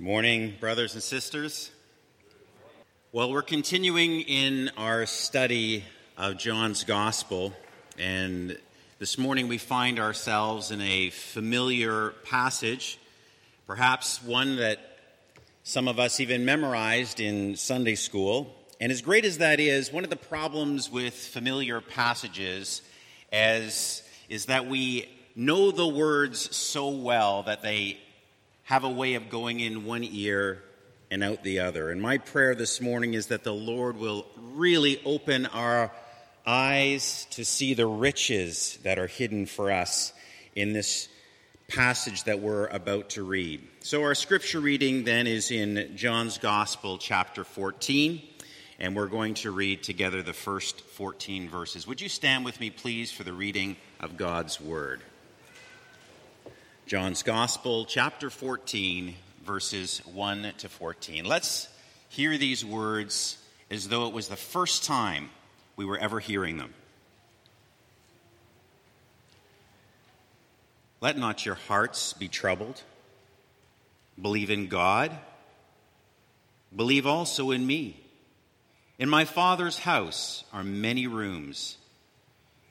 Good morning, brothers and sisters. Well, we're continuing in our study of John's Gospel, and this morning we find ourselves in a familiar passage, perhaps one that some of us even memorized in Sunday school. And as great as that is, one of the problems with familiar passages is that we know the words so well that they have a way of going in one ear and out the other. And my prayer this morning is that the Lord will really open our eyes to see the riches that are hidden for us in this passage that we're about to read. So our scripture reading then is in John's Gospel, chapter 14, and we're going to read together the first 14 verses. Would you stand with me, please, for the reading of God's Word? John's Gospel, chapter 14, verses 1 to 14. Let's hear these words as though it was the first time we were ever hearing them. Let not your hearts be troubled. Believe in God. Believe also in me. In my Father's house are many rooms.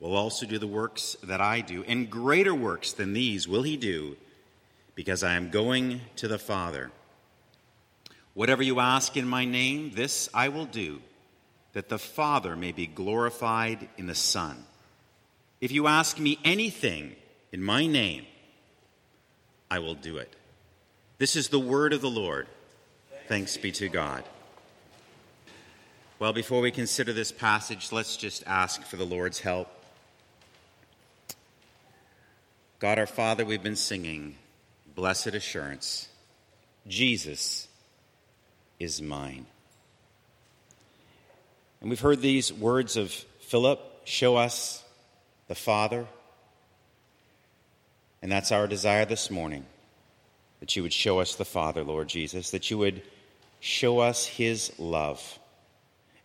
will also do the works that I do, and greater works than these will he do, because I am going to the Father. Whatever you ask in my name, this I will do, that the Father may be glorified in the Son. If you ask me anything in my name, I will do it. This is the word of the Lord. Thanks be to God. Well, before we consider this passage, let's just ask for the Lord's help. God our Father, we've been singing, Blessed Assurance, Jesus is mine. And we've heard these words of Philip, show us the Father. And that's our desire this morning, that you would show us the Father, Lord Jesus, that you would show us his love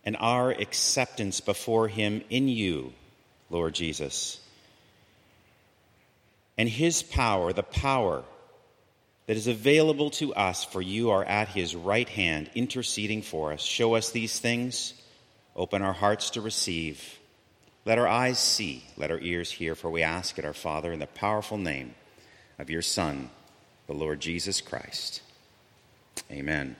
and our acceptance before him in you, Lord Jesus. And his power, the power that is available to us, for you are at his right hand interceding for us. Show us these things. Open our hearts to receive. Let our eyes see, let our ears hear, for we ask it, our Father, in the powerful name of your Son, the Lord Jesus Christ. Amen.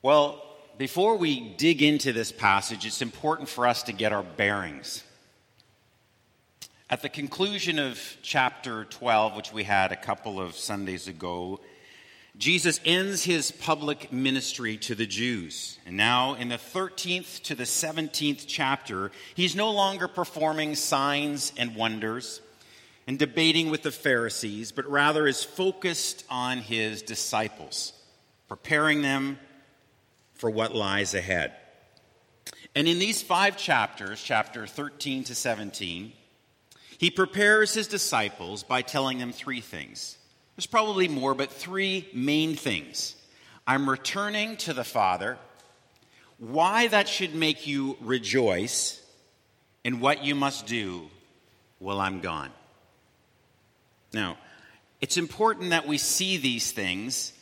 Well, before we dig into this passage, it's important for us to get our bearings. At the conclusion of chapter 12, which we had a couple of Sundays ago, Jesus ends his public ministry to the Jews. And now in the 13th to the 17th chapter, he's no longer performing signs and wonders and debating with the Pharisees, but rather is focused on his disciples, preparing them for what lies ahead. And in these 5 chapters, chapter 13 to 17, he prepares his disciples by telling them 3 things. There's probably more, but 3 main things. I'm returning to the Father. why that should make you rejoice and what you must do while I'm gone. Now, it's important that we see these things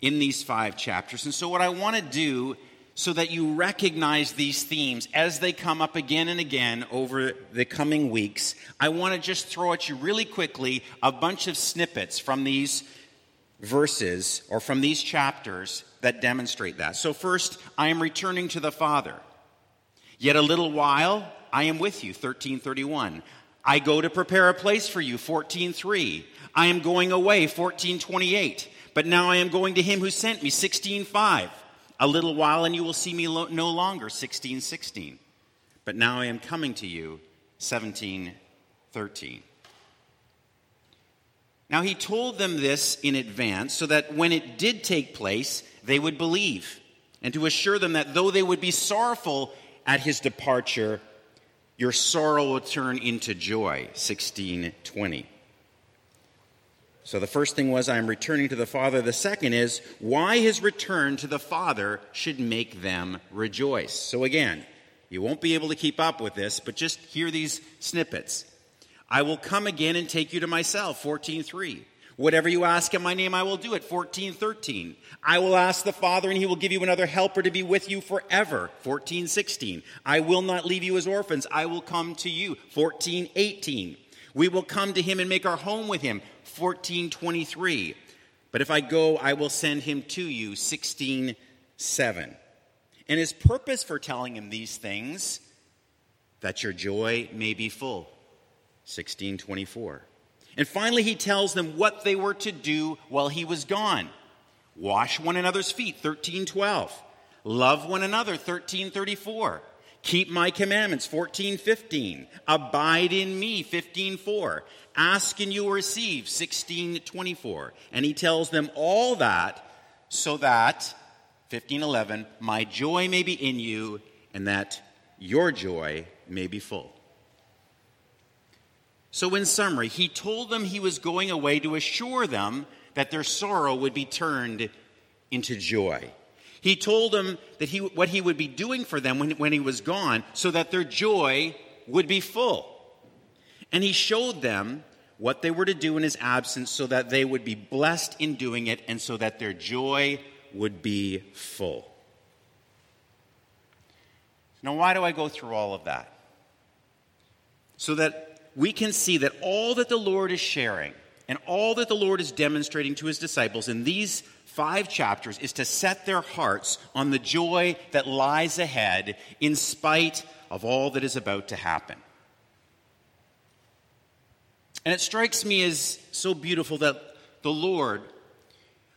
in these 5 chapters. And so what I want to do so that you recognize these themes as they come up again and again over the coming weeks, I want to just throw at you really quickly a bunch of snippets from these verses or from these chapters that demonstrate that. So first, I am returning to the Father. Yet a little while, I am with you, 13:31. I go to prepare a place for you, 14:3. I am going away, 14:28. But now I am going to him who sent me, 16:5. A little while and you will see me no longer, 16:16. But now I am coming to you, 17:13. Now he told them this in advance so that when it did take place, they would believe, and to assure them that though they would be sorrowful at his departure, your sorrow will turn into joy, 16:20. So the first thing was, I am returning to the Father. The second is, why his return to the Father should make them rejoice. So again, you won't be able to keep up with this, but just hear these snippets. I will come again and take you to myself, 14:3. Whatever you ask in my name, I will do it, 14:13. I will ask the Father, and he will give you another helper to be with you forever, 14:16. I will not leave you as orphans. I will come to you, 14:18. We will come to him and make our home with him, 14:23. But if I go, I will send him to you, 16:7. And his purpose for telling him these things, that your joy may be full, 16:24. And finally, he tells them what they were to do while he was gone. Wash one another's feet, 13:12. Love one another, 13:34. Keep my commandments, 14:15. Abide in me, 15:4. Ask and you will receive, 16:24. And he tells them all that so that, 15:11, my joy may be in you and that your joy may be full. So in summary, he told them he was going away to assure them that their sorrow would be turned into joy. He told them that what he would be doing for them when he was gone so that their joy would be full. And he showed them what they were to do in his absence so that they would be blessed in doing it and so that their joy would be full. Now, why do I go through all of that? So that we can see that all that the Lord is sharing and all that the Lord is demonstrating to his disciples in these 5 chapters is to set their hearts on the joy that lies ahead in spite of all that is about to happen. And it strikes me as so beautiful that the Lord,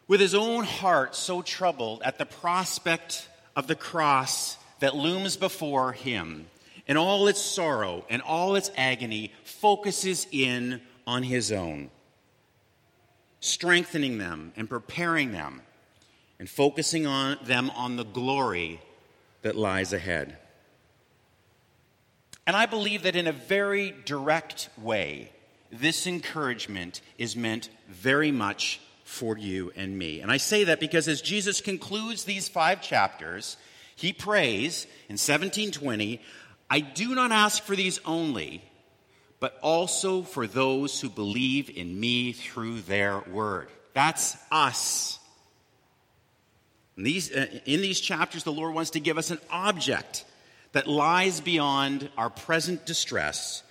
with his own heart so troubled at the prospect of the cross that looms before him, and all its sorrow and all its agony, focuses in on his own, strengthening them and preparing them and focusing on them on the glory that lies ahead. And I believe that in a very direct way, this encouragement is meant very much for you and me. And I say that because as Jesus concludes these 5 chapters, he prays in 17:20, I do not ask for these only, but also for those who believe in me through their word. That's us. In these chapters, the Lord wants to give us an object that lies beyond our present distress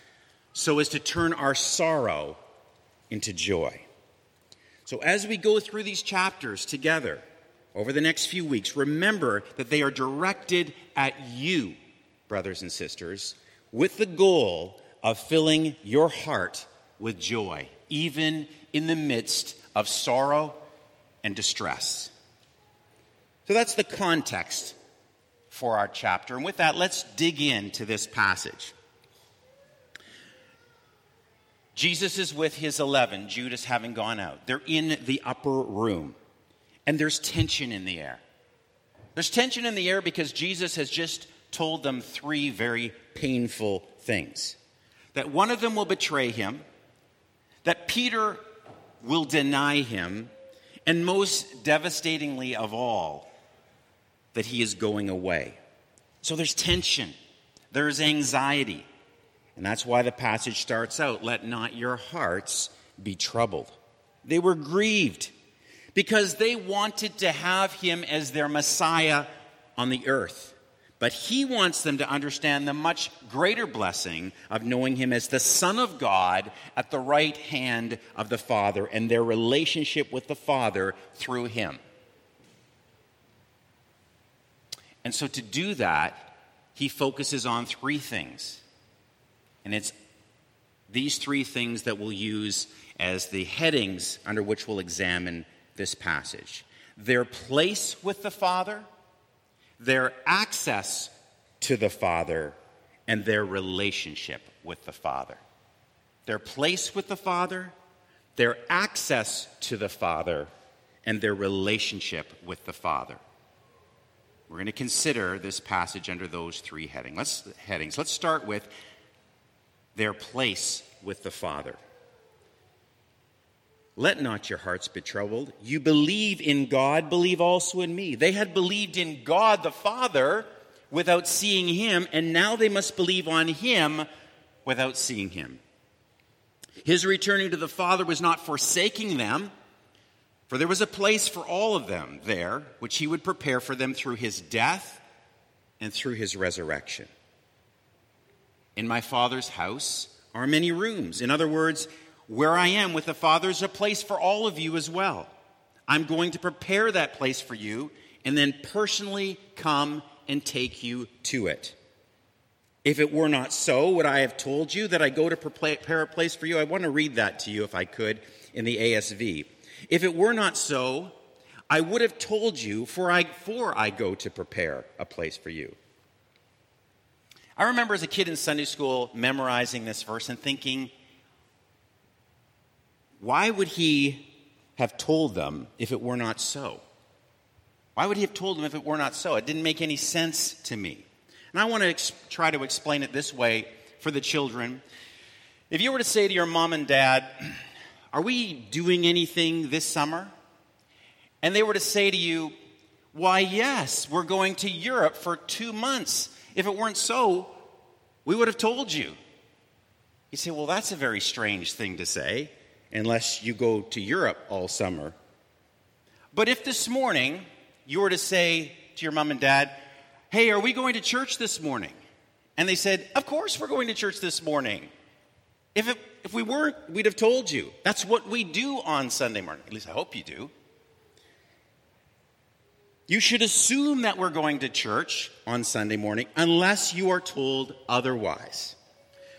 so as to turn our sorrow into joy. So as we go through these chapters together over the next few weeks, remember that they are directed at you, brothers and sisters, with the goal of filling your heart with joy, even in the midst of sorrow and distress. So that's the context for our chapter. And with that, let's dig into this passage. Jesus is with his 11, Judas having gone out. They're in the upper room, and there's tension in the air. There's tension in the air because Jesus has just told them 3 very painful things. That one of them will betray him, that Peter will deny him, and most devastatingly of all, that he is going away. So there's tension. There's anxiety. And that's why the passage starts out, "Let not your hearts be troubled." They were grieved because they wanted to have him as their Messiah on the earth. But he wants them to understand the much greater blessing of knowing him as the Son of God at the right hand of the Father and their relationship with the Father through him. And so to do that, he focuses on three things. And it's these three things that we'll use as the headings under which we'll examine this passage. Their place with the Father, their access to the Father, and their relationship with the Father. Their place with the Father, their access to the Father, and their relationship with the Father. We're going to consider this passage under those three headings. Let's start with their place with the Father. Let not your hearts be troubled. You believe in God, believe also in me. They had believed in God the Father without seeing him, and now they must believe on him without seeing him. His returning to the Father was not forsaking them, for there was a place for all of them there, which he would prepare for them through his death and through his resurrection. In my Father's house are many rooms. In other words, where I am with the Father is a place for all of you as well. I'm going to prepare that place for you and then personally come and take you to it. If it were not so, would I have told you that I go to prepare a place for you? I want to read that to you, if I could, in the ASV. If it were not so, I would have told you, for I go to prepare a place for you. I remember as a kid in Sunday school memorizing this verse and thinking, why would he have told them if it were not so? Why would he have told them if it were not so? It didn't make any sense to me. And I want to try to explain it this way for the children. If you were to say to your mom and dad, "Are we doing anything this summer?" And they were to say to you, "Why, yes, we're going to Europe for 2 months. If it weren't so, we would have told you." You say, "Well, that's a very strange thing to say, unless you go to Europe all summer." But if this morning you were to say to your mom and dad, "Hey, are we going to church this morning?" And they said, "Of course we're going to church this morning." If we weren't, we'd have told you. That's what we do on Sunday morning. At least I hope you do. You should assume that we're going to church on Sunday morning unless you are told otherwise.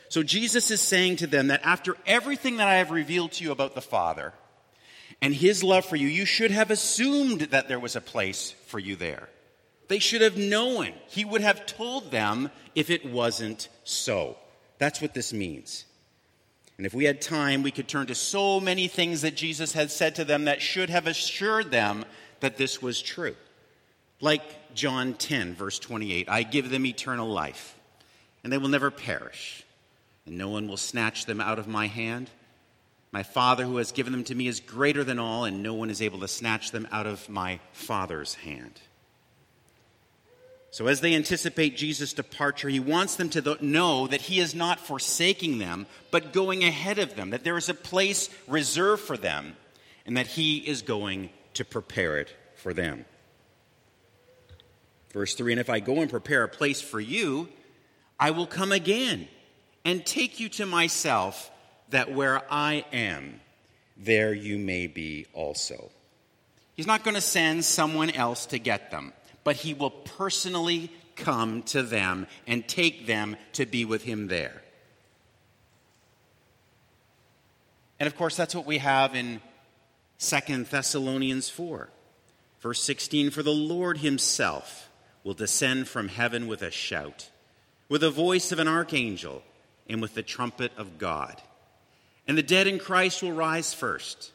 So Jesus is saying to them that after everything that I have revealed to you about the Father and his love for you, you should have assumed that there was a place for you there. They should have known. He would have told them if it wasn't so. That's what this means. And if we had time, we could turn to so many things that Jesus had said to them that should have assured them that this was true. Like John 10, verse 28, "I give them eternal life, and they will never perish. And no one will snatch them out of my hand. My Father who has given them to me is greater than all, and no one is able to snatch them out of my Father's hand." So as they anticipate Jesus' departure, he wants them to know that he is not forsaking them, but going ahead of them, that there is a place reserved for them, and that he is going to prepare it for them. Verse 3, "And if I go and prepare a place for you, I will come again and take you to myself, that where I am, there you may be also." He's not going to send someone else to get them, but he will personally come to them and take them to be with him there. And of course, that's what we have in 2 Thessalonians 4, verse 16, "For the Lord himself will descend from heaven with a shout, with the voice of an archangel, and with the trumpet of God. And the dead in Christ will rise first.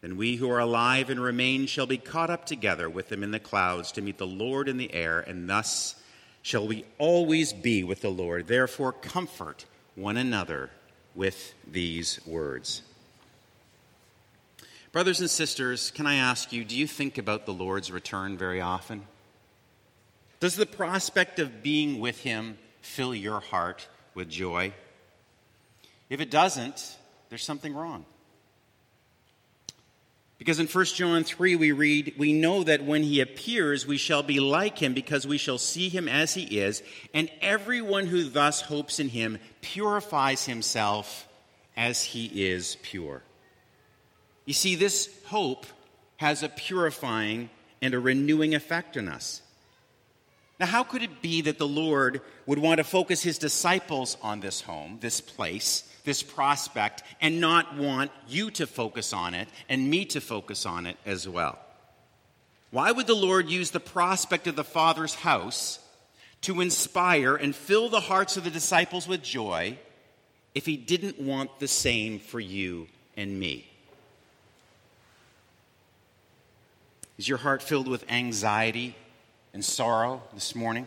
Then we who are alive and remain shall be caught up together with them in the clouds to meet the Lord in the air, and thus shall we always be with the Lord. Therefore comfort one another with these words." Brothers and sisters, can I ask you, do you think about the Lord's return very often? Does the prospect of being with him fill your heart with joy? If it doesn't, there's something wrong. Because in 1 John 3 we read, "We know that when he appears we shall be like him because we shall see him as he is, and everyone who thus hopes in him purifies himself as he is pure." You see, this hope has a purifying and a renewing effect on us. Now, how could it be that the Lord would want to focus his disciples on this home, this place, this prospect, and not want you to focus on it and me to focus on it as well? Why would the Lord use the prospect of the Father's house to inspire and fill the hearts of the disciples with joy if he didn't want the same for you and me? Is your heart filled with anxiety and sorrow this morning?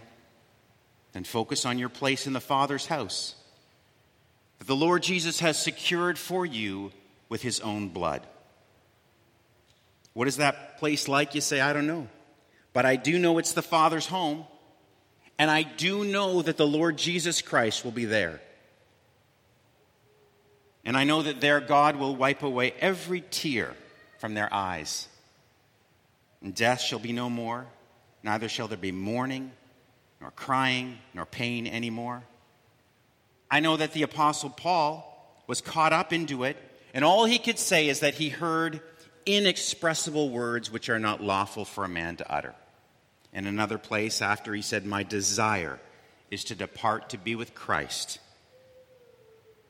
Then focus on your place in the Father's house that the Lord Jesus has secured for you with his own blood. What is that place like? You say, I don't know. But I do know it's the Father's home, and I do know that the Lord Jesus Christ will be there. And I know that there God will wipe away every tear from their eyes. And death shall be no more, neither shall there be mourning, nor crying, nor pain anymore. I know that the Apostle Paul was caught up into it, and all he could say is that he heard inexpressible words which are not lawful for a man to utter. In another place, after he said, "My desire is to depart to be with Christ,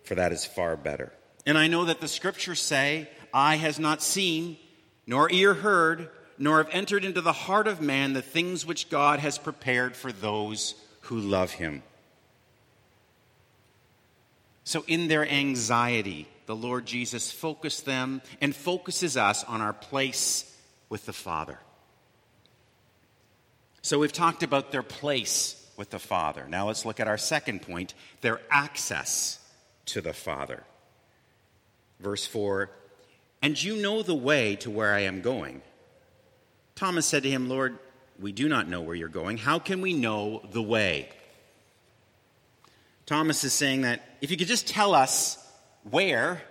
for that is far better." And I know that the Scriptures say, "Eye has not seen, nor ear heard, nor have entered into the heart of man the things which God has prepared for those who love him." So in their anxiety, the Lord Jesus focused them and focuses us on our place with the Father. So we've talked about their place with the Father. Now let's look at our second point, their access to the Father. Verse 4, "And you know the way to where I am going." Thomas said to him, "Lord, we do not know where you're going. How can we know the way?" Thomas is saying that if you could just tell us where,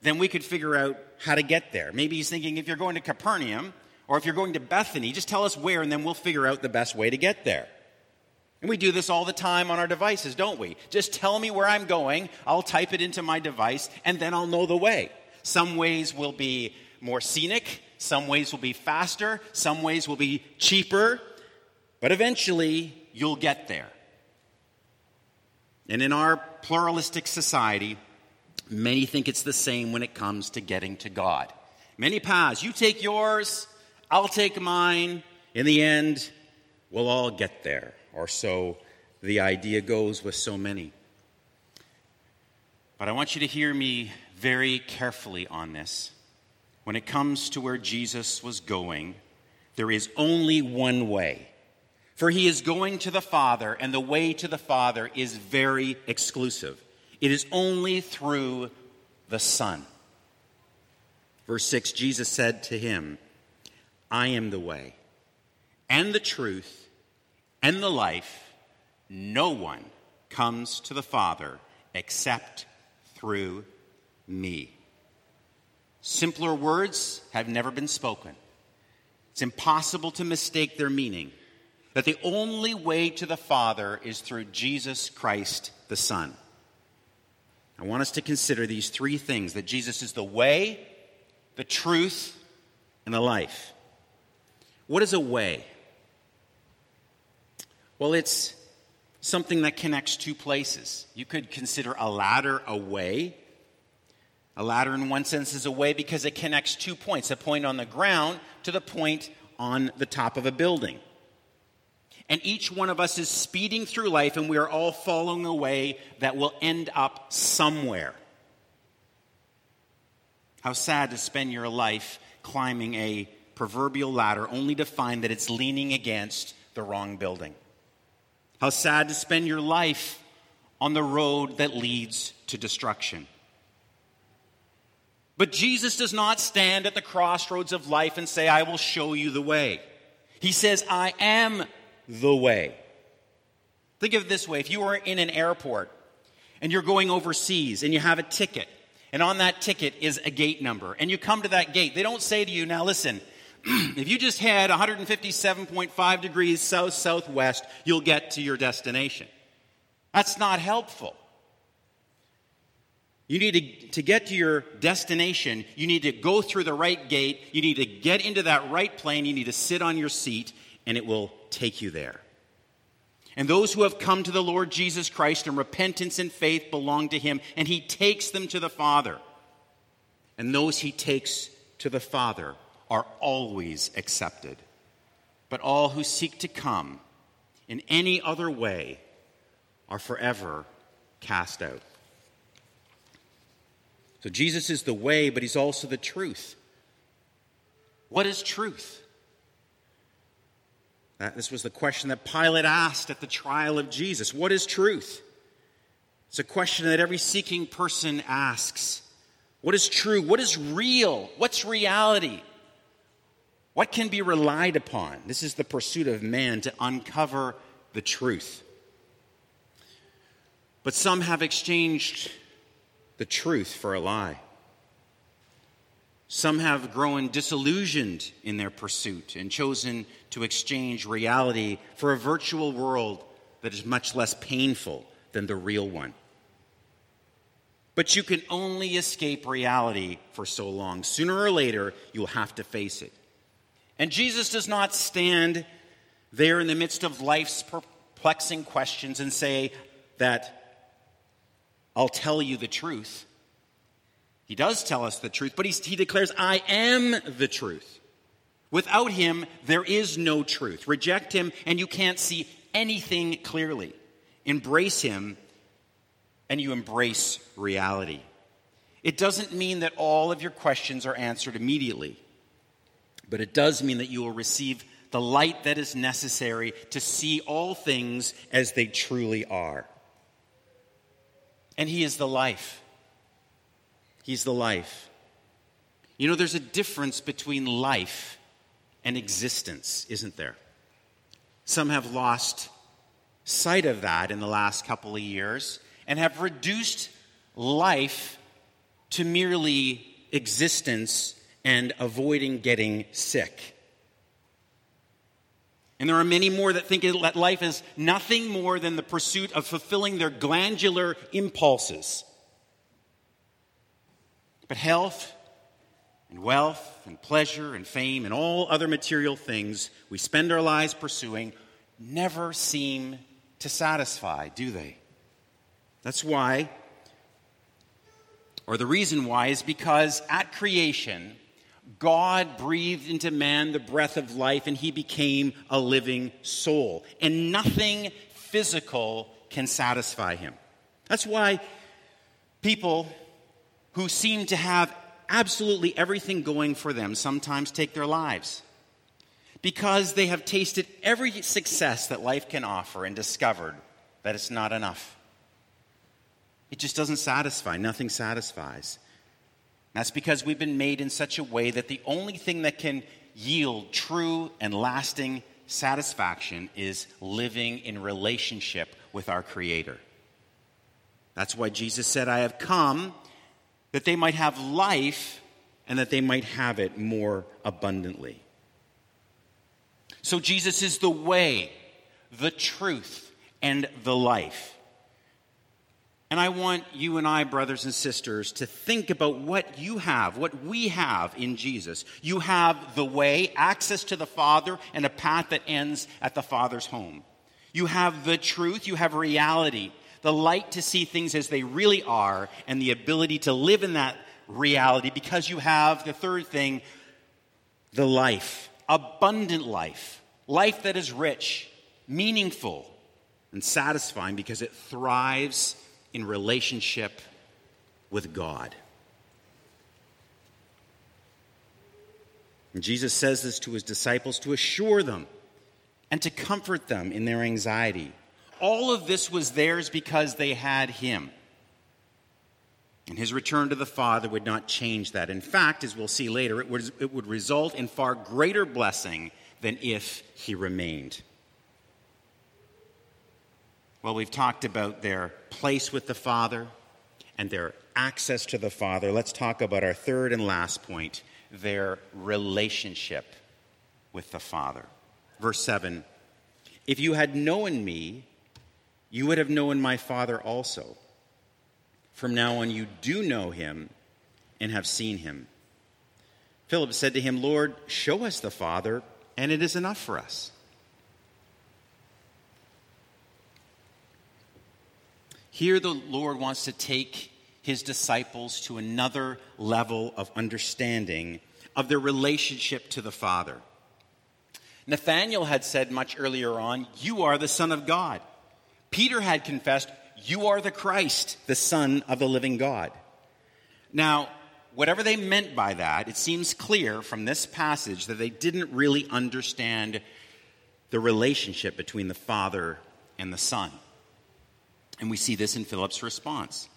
then we could figure out how to get there. Maybe he's thinking if you're going to Capernaum or if you're going to Bethany, just tell us where and then we'll figure out the best way to get there. And we do this all the time on our devices, don't we? Just tell me where I'm going, I'll type it into my device, and then I'll know the way. Some ways will be more scenic, some ways will be faster, some ways will be cheaper, but eventually you'll get there. And in our pluralistic society, many think it's the same when it comes to getting to God. Many paths. You take yours, I'll take mine. In the end, we'll all get there. Or so the idea goes with so many. But I want you to hear me very carefully on this. When it comes to where Jesus was going, there is only one way. For he is going to the Father, and the way to the Father is very exclusive. It is only through the Son. Verse 6, Jesus said to him, "I am the way, and the truth, and the life. No one comes to the Father except through me." Simpler words have never been spoken. It's impossible to mistake their meaning, that the only way to the Father is through Jesus Christ the Son. I want us to consider these three things, that Jesus is the way, the truth, and the life. What is a way? Well, it's something that connects two places. You could consider a ladder a way. A ladder, in one sense, is a way because it connects two points, a point on the ground to the point on the top of a building. And each one of us is speeding through life, and we are all following a way that will end up somewhere. How sad to spend your life climbing a proverbial ladder only to find that it's leaning against the wrong building. How sad to spend your life on the road that leads to destruction. But Jesus does not stand at the crossroads of life and say, "I will show you the way." He says, "I am the way. Think of it this way. If you were in an airport and you're going overseas and you have a ticket, and on that ticket is a gate number, and you come to that gate, they don't say to you, now listen, if you just head 157.5 degrees south-southwest, you'll get to your destination. That's not helpful. You need to get to your destination, you need to go through the right gate, you need to get into that right plane, you need to sit on your seat, and it will take you there. And those who have come to the Lord Jesus Christ in repentance and faith belong to him, and he takes them to the Father. And those he takes to the Father are always accepted. But all who seek to come in any other way are forever cast out. So Jesus is the way, but he's also the truth. What is truth? This was the question that Pilate asked at the trial of Jesus. What is truth? It's a question that every seeking person asks. What is true? What is real? What's reality? What can be relied upon? This is the pursuit of man to uncover the truth. But some have exchanged the truth for a lie. Some have grown disillusioned in their pursuit and chosen to exchange reality for a virtual world that is much less painful than the real one. But you can only escape reality for so long. Sooner or later, you'll have to face it. And Jesus does not stand there in the midst of life's perplexing questions and say that I'll tell you the truth. He does tell us the truth, but he declares, I am the truth. Without him, there is no truth. Reject him, and you can't see anything clearly. Embrace him, and you embrace reality. It doesn't mean that all of your questions are answered immediately, but it does mean that you will receive the light that is necessary to see all things as they truly are. And he is the life. He's the life. You know, there's a difference between life and existence, isn't there? Some have lost sight of that in the last couple of years and have reduced life to merely existence and avoiding getting sick. And there are many more that think that life is nothing more than the pursuit of fulfilling their glandular impulses. But health and wealth and pleasure and fame and all other material things we spend our lives pursuing never seem to satisfy, do they? That's why, or the reason why, is because at creation, God breathed into man the breath of life, and he became a living soul. And nothing physical can satisfy him. That's why people who seem to have absolutely everything going for them sometimes take their lives. Because they have tasted every success that life can offer and discovered that it's not enough. It just doesn't satisfy. Nothing satisfies. That's because we've been made in such a way that the only thing that can yield true and lasting satisfaction is living in relationship with our Creator. That's why Jesus said, I have come that they might have life and that they might have it more abundantly. So Jesus is the way, the truth, and the life. And I want you and I, brothers and sisters, to think about what you have, what we have in Jesus. You have the way, access to the Father, and a path that ends at the Father's home. You have the truth, you have reality, the light to see things as they really are, and the ability to live in that reality because you have, the third thing, the life, abundant life, life that is rich, meaningful, and satisfying because it thrives in relationship with God. And Jesus says this to his disciples to assure them and to comfort them in their anxiety. All of this was theirs because they had him. And his return to the Father would not change that. In fact, as we'll see later, it would result in far greater blessing than if he remained. Well, we've talked about their place with the Father and their access to the Father. Let's talk about our third and last point, their relationship with the Father. Verse 7, if you had known me, you would have known my Father also. From now on you do know him and have seen him. Philip said to him, Lord, show us the Father, and it is enough for us. Here the Lord wants to take his disciples to another level of understanding of their relationship to the Father. Nathanael had said much earlier on, you are the Son of God. Peter had confessed, you are the Christ, the Son of the living God. Now, whatever they meant by that, it seems clear from this passage that they didn't really understand the relationship between the Father and the Son. And we see this in Philip's response.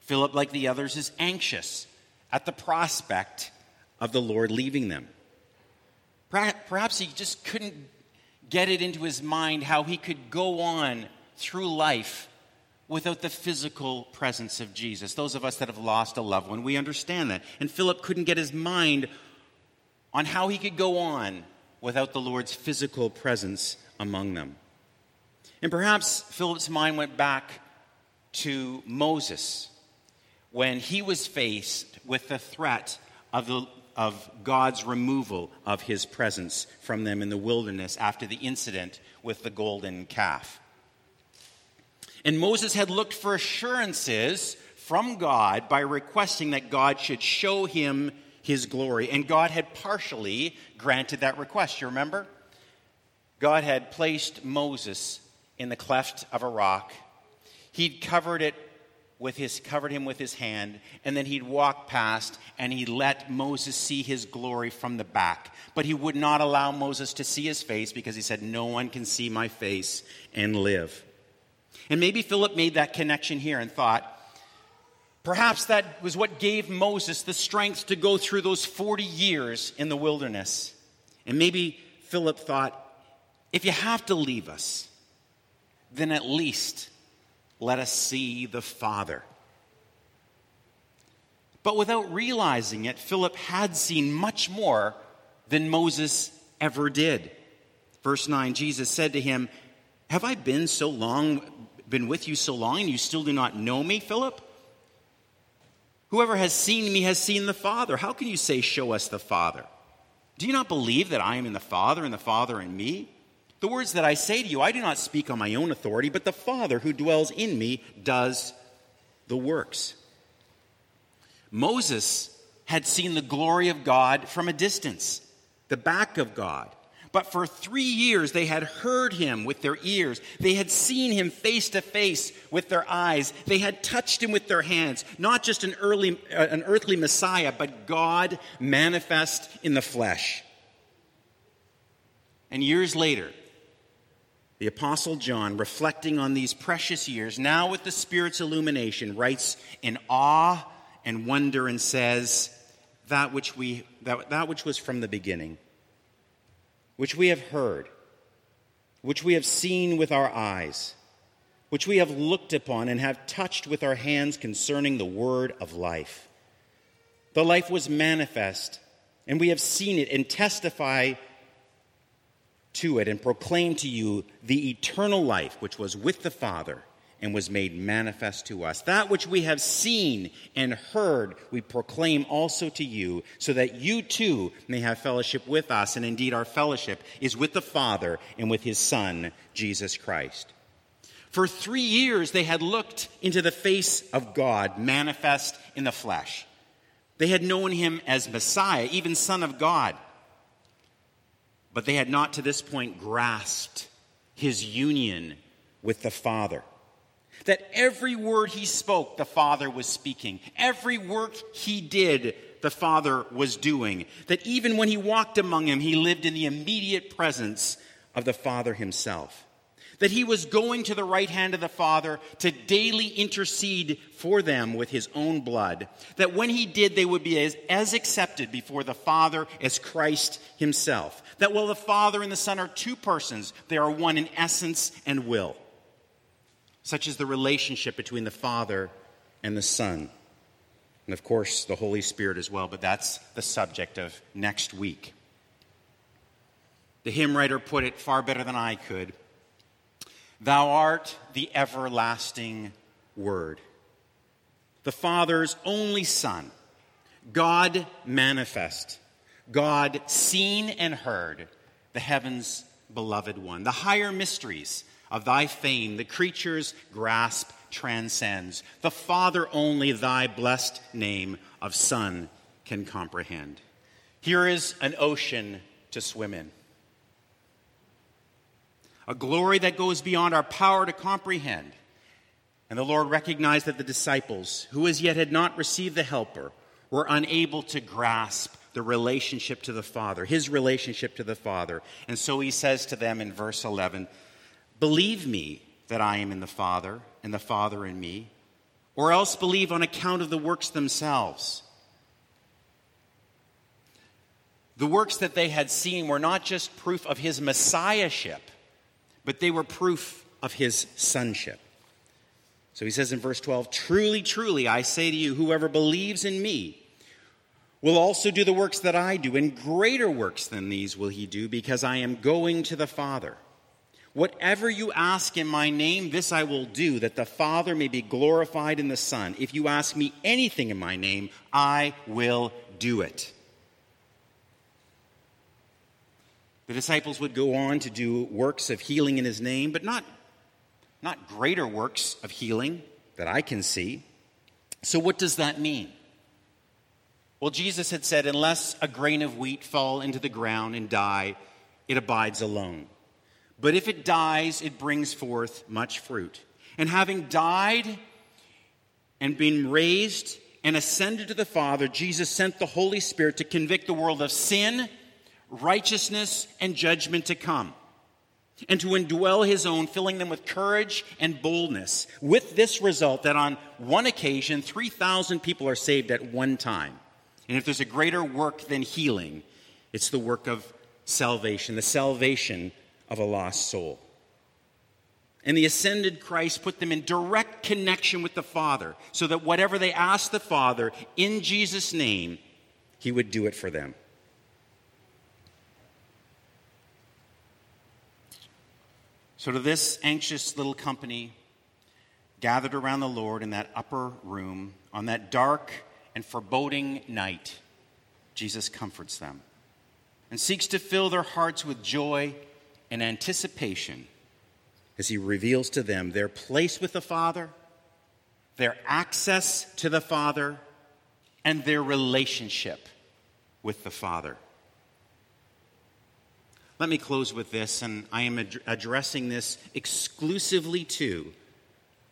Philip, like the others, is anxious at the prospect of the Lord leaving them. Perhaps he just couldn't get it into his mind how he could go on through life without the physical presence of Jesus. Those of us that have lost a loved one, we understand that. And Philip couldn't get his mind on how he could go on without the Lord's physical presence among them. And perhaps Philip's mind went back to Moses when he was faced with the threat of God's removal of his presence from them in the wilderness after the incident with the golden calf. And Moses had looked for assurances from God by requesting that God should show him his glory. And God had partially granted that request. You remember? God had placed Moses in the cleft of a rock. He'd covered him with his hand, and then he'd walk past, and he let Moses see his glory from the back. But he would not allow Moses to see his face because he said, no one can see my face and live. And maybe Philip made that connection here and thought, perhaps that was what gave Moses the strength to go through those 40 years in the wilderness. And maybe Philip thought, if you have to leave us, then at least let us see the Father. But without realizing it, Philip had seen much more than Moses ever did. Verse 9, Jesus said to him, have I been with you so long, and you still do not know me, Philip? Whoever has seen me has seen the Father. How can you say, show us the Father? Do you not believe that I am in the Father, and the Father in me? The words that I say to you, I do not speak on my own authority, but the Father who dwells in me does the works. Moses had seen the glory of God from a distance, the back of God. But for 3 years, they had heard him with their ears. They had seen him face to face with their eyes. They had touched him with their hands. Not just an earthly Messiah, but God manifest in the flesh. And years later, the Apostle John, reflecting on these precious years, now with the Spirit's illumination, writes in awe and wonder and says, that which was from the beginning, which we have heard, which we have seen with our eyes, which we have looked upon and have touched with our hands concerning the word of life. The life was manifest, and we have seen it and testify to it and proclaim to you the eternal life which was with the Father and was made manifest to us. That which we have seen and heard, we proclaim also to you, so that you too may have fellowship with us. And indeed, our fellowship is with the Father and with his Son, Jesus Christ. For 3 years, they had looked into the face of God, manifest in the flesh. They had known him as Messiah, even Son of God. But they had not to this point grasped his union with the Father. That every word he spoke, the Father was speaking. Every work he did, the Father was doing. That even when he walked among him, he lived in the immediate presence of the Father himself. That he was going to the right hand of the Father to daily intercede for them with his own blood. That when he did, they would be as accepted before the Father as Christ himself. That while the Father and the Son are two persons, they are one in essence and will. such as the relationship between the Father and the Son. And of course, the Holy Spirit as well, but that's the subject of next week. The hymn writer put it far better than I could. Thou art the everlasting Word, the Father's only Son, God manifest, God seen and heard, the heaven's beloved one. The higher mysteries of thy fame, the creature's grasp transcends. The Father only thy blessed name of Son can comprehend. Here is an ocean to swim in, a glory that goes beyond our power to comprehend. And the Lord recognized that the disciples, who as yet had not received the Helper, were unable to grasp the relationship to the Father, his relationship to the Father. And so he says to them in verse 11, "Believe me that I am in the Father, and the Father in me, or else believe on account of the works themselves." The works that they had seen were not just proof of his messiahship, but they were proof of his sonship. So he says in verse 12, "Truly, truly, I say to you, whoever believes in me will also do the works that I do, and greater works than these will he do, because I am going to the Father. Whatever you ask in my name, this I will do, that the Father may be glorified in the Son. If you ask me anything in my name, I will do it." The disciples would go on to do works of healing in his name, but not greater works of healing that I can see. So what does that mean? Well, Jesus had said, unless a grain of wheat fall into the ground and die, it abides alone. But if it dies, it brings forth much fruit. And having died and been raised and ascended to the Father, Jesus sent the Holy Spirit to convict the world of sin, righteousness, and judgment to come, and to indwell his own, filling them with courage and boldness, with this result that on one occasion, 3,000 people are saved at one time. And if there's a greater work than healing, it's the work of salvation, the salvation of a lost soul. And the ascended Christ put them in direct connection with the Father, so that whatever they asked the Father in Jesus' name, he would do it for them. So to this anxious little company gathered around the Lord in that upper room on that dark and foreboding night, Jesus comforts them and seeks to fill their hearts with joy and anticipation as he reveals to them their place with the Father, their access to the Father, and their relationship with the Father. Let me close with this, and I am addressing this exclusively to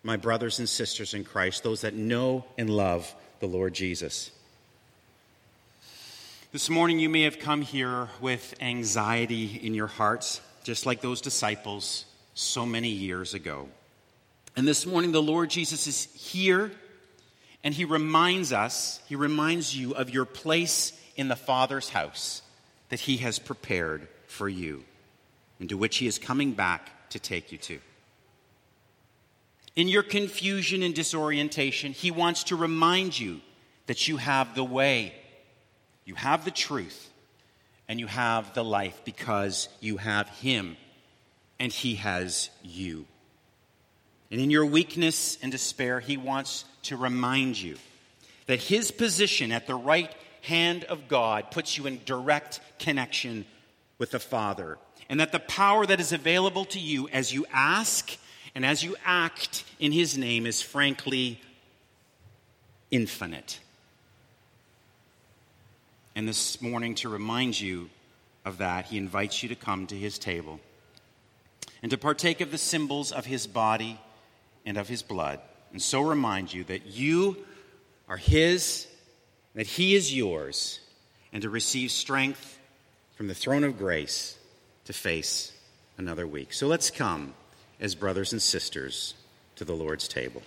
my brothers and sisters in Christ, those that know and love the Lord Jesus. This morning you may have come here with anxiety in your hearts, just like those disciples so many years ago. And this morning the Lord Jesus is here, and he reminds you of your place in the Father's house that he has prepared for you, and to which he is coming back to take you to. In your confusion and disorientation, he wants to remind you that you have the way, you have the truth, and you have the life, because you have him and he has you. And in your weakness and despair, he wants to remind you that his position at the right hand of God puts you in direct connection with the Father, and that the power that is available to you as you ask and as you act in his name is frankly infinite. And this morning, to remind you of that, he invites you to come to his table and to partake of the symbols of his body and of his blood, and so remind you that you are his, that he is yours, and to receive strength from the throne of grace to face another week. So let's come as brothers and sisters to the Lord's table.